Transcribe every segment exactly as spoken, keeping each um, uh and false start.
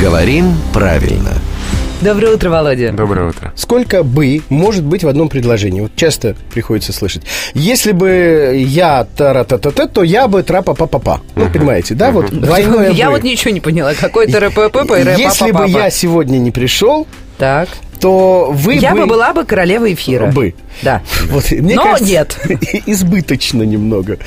Говорим правильно. Доброе утро, Володя. Доброе утро. Сколько «бы» может быть в одном предложении? Вот часто приходится слышать. Если бы я тара-та-та-та, то я бы тра-па-па-па-па. Ну, понимаете, да? Вот двойное «бы». Я вот ничего не поняла. Какой тара-па-па-па и ра-па-па-па. Если бы я сегодня не пришел... Так... то вы Я бы... бы была бы королевой эфира. Бы. Да. Вот, мне Но кажется, нет. избыточно немного.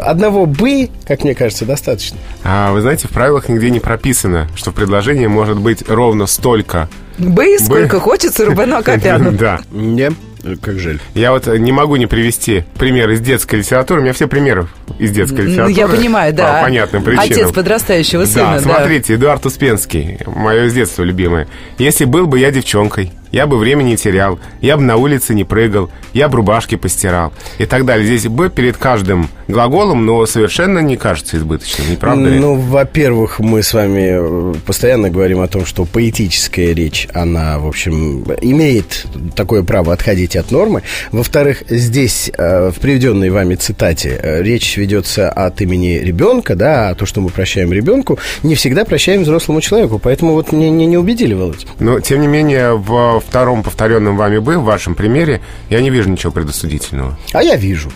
Одного «бы», как мне кажется, достаточно. А вы знаете, в правилах нигде не прописано, что в предложении может быть ровно столько «бы», сколько бы... хочется Рубена Копяна. Да. Нет. Как жаль. Я вот не могу не привести пример из детской литературы. У меня все примеры из детской литературы. Я понимаю, да. По понятным причинам. Отец подрастающего сына. Да, смотрите, да. Эдуард Успенский, мое из детства любимое. «Если был бы я девчонкой, я бы времени не терял, я бы на улице не прыгал, я бы рубашки постирал» и так далее. Здесь «бы» перед каждым глаголом, но совершенно не кажется избыточным, не правда ли? Ну, во-первых, мы с вами постоянно говорим о том, что поэтическая речь, она, в общем, имеет такое право отходить от нормы. Во-вторых, здесь в приведенной вами цитате речь ведется от имени ребенка, да, а то, что мы прощаем ребенку, не всегда прощаем взрослому человеку, поэтому вот меня не, не убедили, Володь. Но, тем не менее, в втором повторенном вами «бы», в вашем примере, я не вижу ничего предосудительного. А я вижу.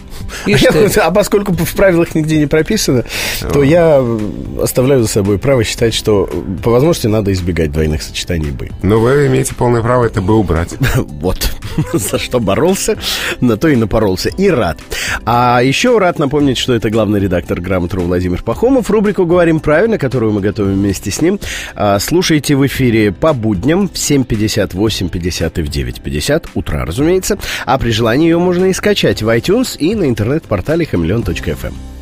А, я, а поскольку в правилах нигде не прописано, О. то я оставляю за собой право считать, что по возможности надо избегать двойных сочетаний «бы». Но вы имеете полное право это «бы» убрать. Вот. За что боролся, на то и напоролся. И рад. А еще рад напомнить, что это главный редактор «Грамоты.ру» Владимир Пахомов. Рубрику «Говорим правильно», которую мы готовим вместе с ним, слушайте в эфире по будням в семь пятьдесят, восемь пятьдесят и в девять пятьдесят утра, разумеется. А при желании ее можно и скачать в iTunes и на интернет-портале chameleon точка эф эм.